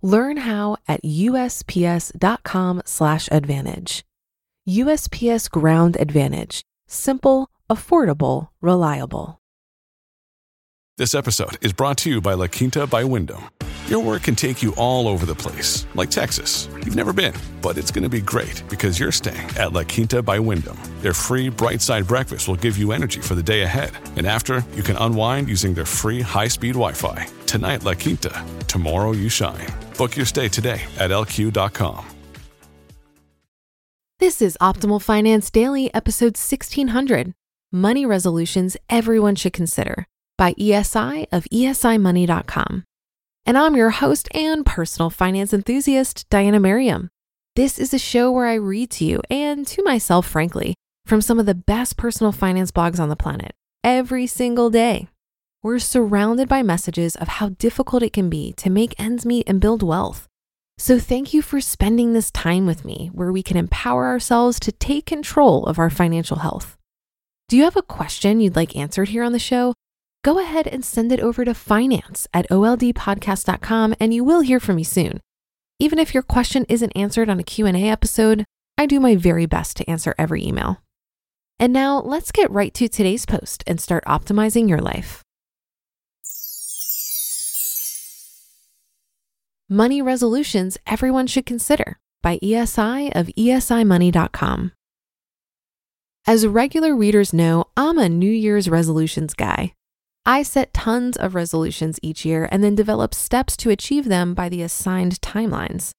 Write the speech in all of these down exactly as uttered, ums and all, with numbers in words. Learn how at U S P S dot com slash advantage. U S P S Ground Advantage. Simple, affordable, reliable. This episode is brought to you by La Quinta by Wyndham. Your work can take you all over the place, like Texas. You've never been, but it's going to be great because you're staying at La Quinta by Wyndham. Their free Bright Side breakfast will give you energy for the day ahead. And after, you can unwind using their free high-speed Wi-Fi. Tonight, La Quinta. Tomorrow, you shine. Book your stay today at L Q dot com. This is Optimal Finance Daily, episode sixteen hundred, Money Resolutions Everyone Should Consider, by E S I of E S I money dot com. And I'm your host and personal finance enthusiast, Diana Merriam. This is a show where I read to you, and to myself, frankly, from some of the best personal finance blogs on the planet every single day. We're surrounded by messages of how difficult it can be to make ends meet and build wealth. So thank you for spending this time with me where we can empower ourselves to take control of our financial health. Do you have a question you'd like answered here on the show? Go ahead and send it over to finance at O L D podcast dot com and you will hear from me soon. Even if your question isn't answered on a Q and A episode, I do my very best to answer every email. And now let's get right to today's post and start optimizing your life. Money Resolutions Everyone Should Consider by E S I of E S I money dot com. As regular readers know, I'm a New Year's resolutions guy. I set tons of resolutions each year and then develop steps to achieve them by the assigned timelines.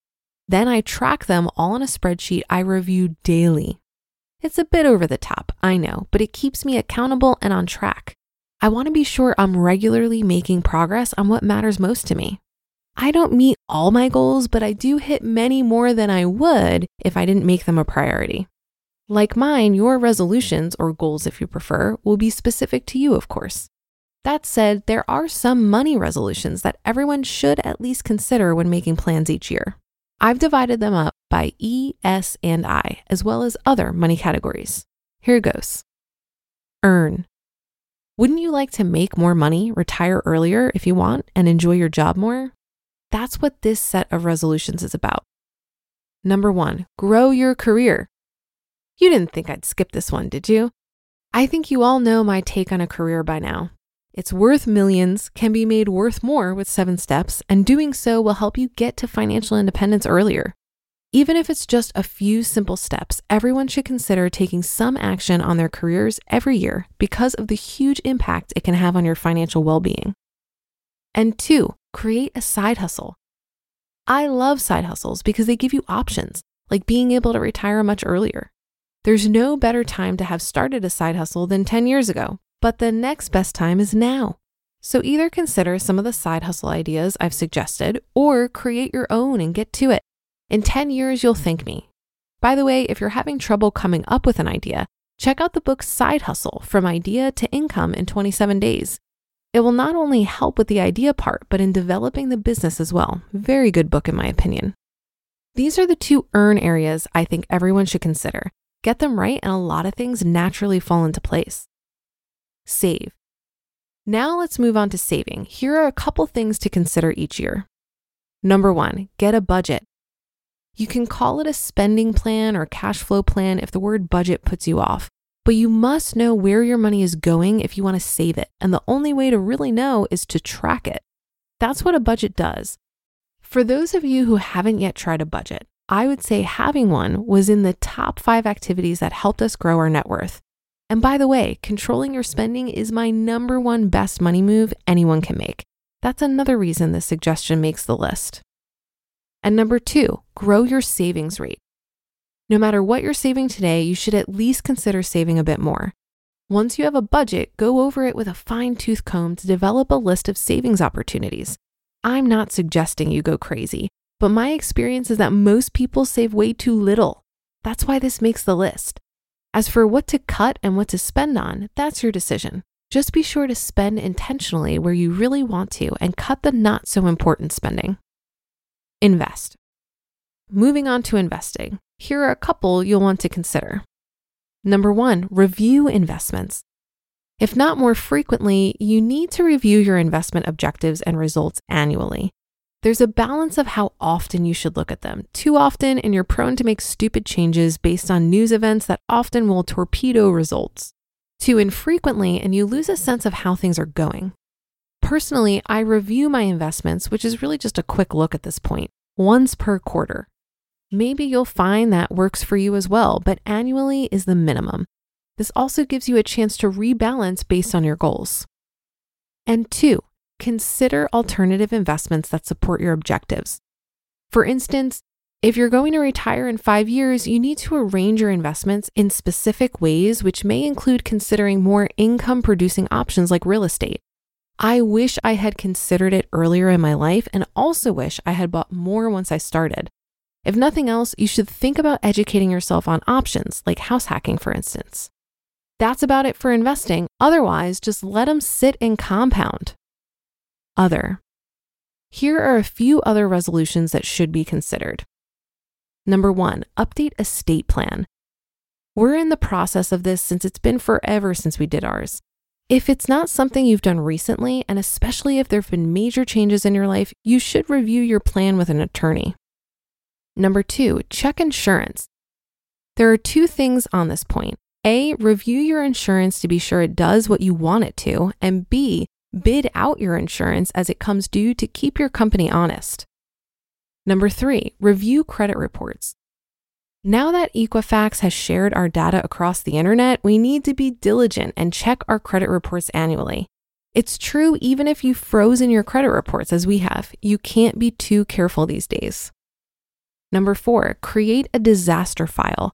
Then I track them all in a spreadsheet I review daily. It's a bit over the top, I know, but it keeps me accountable and on track. I want to be sure I'm regularly making progress on what matters most to me. I don't meet all my goals, but I do hit many more than I would if I didn't make them a priority. Like mine, your resolutions, or goals if you prefer, will be specific to you, of course. That said, there are some money resolutions that everyone should at least consider when making plans each year. I've divided them up by E, S, and I, as well as other money categories. Here goes. Earn. Wouldn't you like to make more money, retire earlier if you want, and enjoy your job more? That's what this set of resolutions is about. Number one, grow your career. You didn't think I'd skip this one, did you? I think you all know my take on a career by now. It's worth millions, can be made worth more with seven steps, and doing so will help you get to financial independence earlier. Even if it's just a few simple steps, everyone should consider taking some action on their careers every year because of the huge impact it can have on your financial well-being. And two, create a side hustle. I love side hustles because they give you options, like being able to retire much earlier. There's no better time to have started a side hustle than ten years ago, but the next best time is now. So either consider some of the side hustle ideas I've suggested or create your own and get to it. In ten years, you'll thank me. By the way, if you're having trouble coming up with an idea, check out the book Side Hustle: From Idea to Income in twenty-seven days. It will not only help with the idea part, but in developing the business as well. Very good book, in my opinion. These are the two earn areas I think everyone should consider. Get them right and a lot of things naturally fall into place. Save. Now let's move on to saving. Here are a couple things to consider each year. Number one, get a budget. You can call it a spending plan or cash flow plan if the word budget puts you off. But you must know where your money is going if you want to save it. And the only way to really know is to track it. That's what a budget does. For those of you who haven't yet tried a budget, I would say having one was in the top five activities that helped us grow our net worth. And by the way, controlling your spending is my number one best money move anyone can make. That's another reason this suggestion makes the list. And number two, grow your savings rate. No matter what you're saving today, you should at least consider saving a bit more. Once you have a budget, go over it with a fine-tooth comb to develop a list of savings opportunities. I'm not suggesting you go crazy. But my experience is that most people save way too little. That's why this makes the list. As for what to cut and what to spend on, that's your decision. Just be sure to spend intentionally where you really want to and cut the not so important spending. Invest. Moving on to investing. Here are a couple you'll want to consider. Number one, review investments. If not more frequently, you need to review your investment objectives and results annually. There's a balance of how often you should look at them. Too often, and you're prone to make stupid changes based on news events that often will torpedo results. Too infrequently, and you lose a sense of how things are going. Personally, I review my investments, which is really just a quick look at this point, once per quarter. Maybe you'll find that works for you as well, but annually is the minimum. This also gives you a chance to rebalance based on your goals. And two, consider alternative investments that support your objectives. For instance, if you're going to retire in five years, you need to arrange your investments in specific ways, which may include considering more income-producing options like real estate. I wish I had considered it earlier in my life and also wish I had bought more once I started. If nothing else, you should think about educating yourself on options, like house hacking, for instance. That's about it for investing. Otherwise, just let them sit and compound. Other. Here are a few other resolutions that should be considered. Number one, update estate plan. We're in the process of this since it's been forever since we did ours. If it's not something you've done recently, and especially if there've been major changes in your life, you should review your plan with an attorney. Number two, check insurance. There are two things on this point. A, review your insurance to be sure it does what you want it to, and B, bid out your insurance as it comes due to keep your company honest. Number three, review credit reports. Now that Equifax has shared our data across the internet, we need to be diligent and check our credit reports annually. It's true even if you've frozen your credit reports as we have, you can't be too careful these days. Number four, create a disaster file.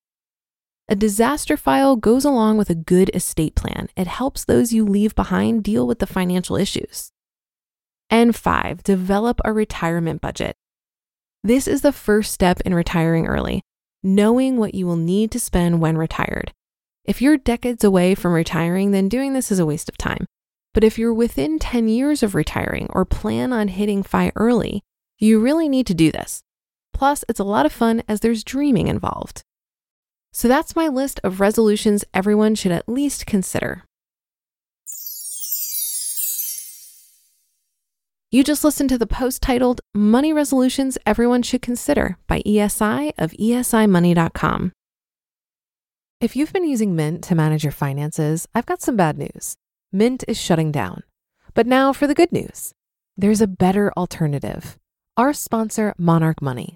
A disaster file goes along with a good estate plan. It helps those you leave behind deal with the financial issues. And five, develop a retirement budget. This is the first step in retiring early, knowing what you will need to spend when retired. If you're decades away from retiring, then doing this is a waste of time. But if you're within ten years of retiring or plan on hitting F I early, you really need to do this. Plus, it's a lot of fun as there's dreaming involved. So that's my list of resolutions everyone should at least consider. You just listened to the post titled Money Resolutions Everyone Should Consider by E S I of E S I money dot com. If you've been using Mint to manage your finances, I've got some bad news. Mint is shutting down. But now for the good news. There's a better alternative. Our sponsor, Monarch Money.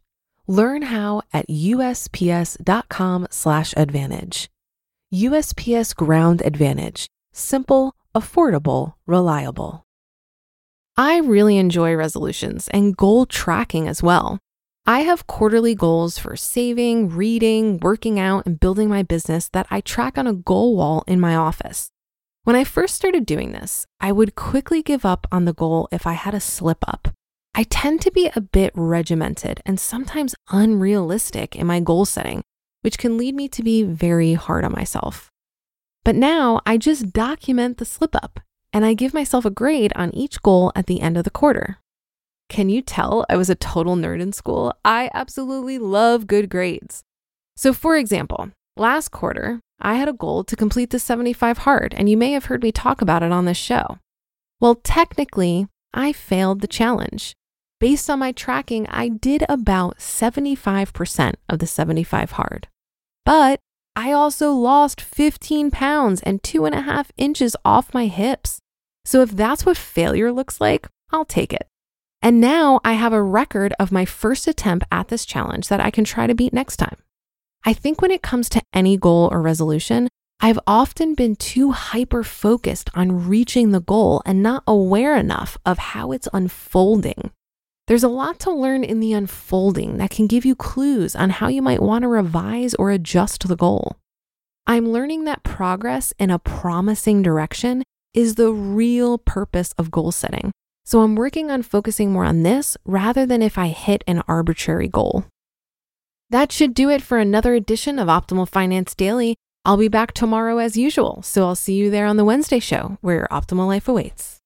Learn how at U S P S dot com slash advantage. U S P S Ground Advantage. Simple, affordable, reliable. I really enjoy resolutions and goal tracking as well. I have quarterly goals for saving, reading, working out, and building my business that I track on a goal wall in my office. When I first started doing this, I would quickly give up on the goal if I had a slip up. I tend to be a bit regimented and sometimes unrealistic in my goal setting, which can lead me to be very hard on myself. But now I just document the slip up and I give myself a grade on each goal at the end of the quarter. Can you tell I was a total nerd in school? I absolutely love good grades. So for example, last quarter, I had a goal to complete the seventy-five hard, and you may have heard me talk about it on this show. Well, technically, I failed the challenge. Based on my tracking, I did about seventy-five percent of the seventy-five hard. But I also lost fifteen pounds and two and a half inches off my hips. So if that's what failure looks like, I'll take it. And now I have a record of my first attempt at this challenge that I can try to beat next time. I think when it comes to any goal or resolution, I've often been too hyper-focused on reaching the goal and not aware enough of how it's unfolding. There's a lot to learn in the unfolding that can give you clues on how you might want to revise or adjust the goal. I'm learning that progress in a promising direction is the real purpose of goal setting. So I'm working on focusing more on this rather than if I hit an arbitrary goal. That should do it for another edition of Optimal Finance Daily. I'll be back tomorrow as usual, so I'll see you there on the Wednesday show where your optimal life awaits.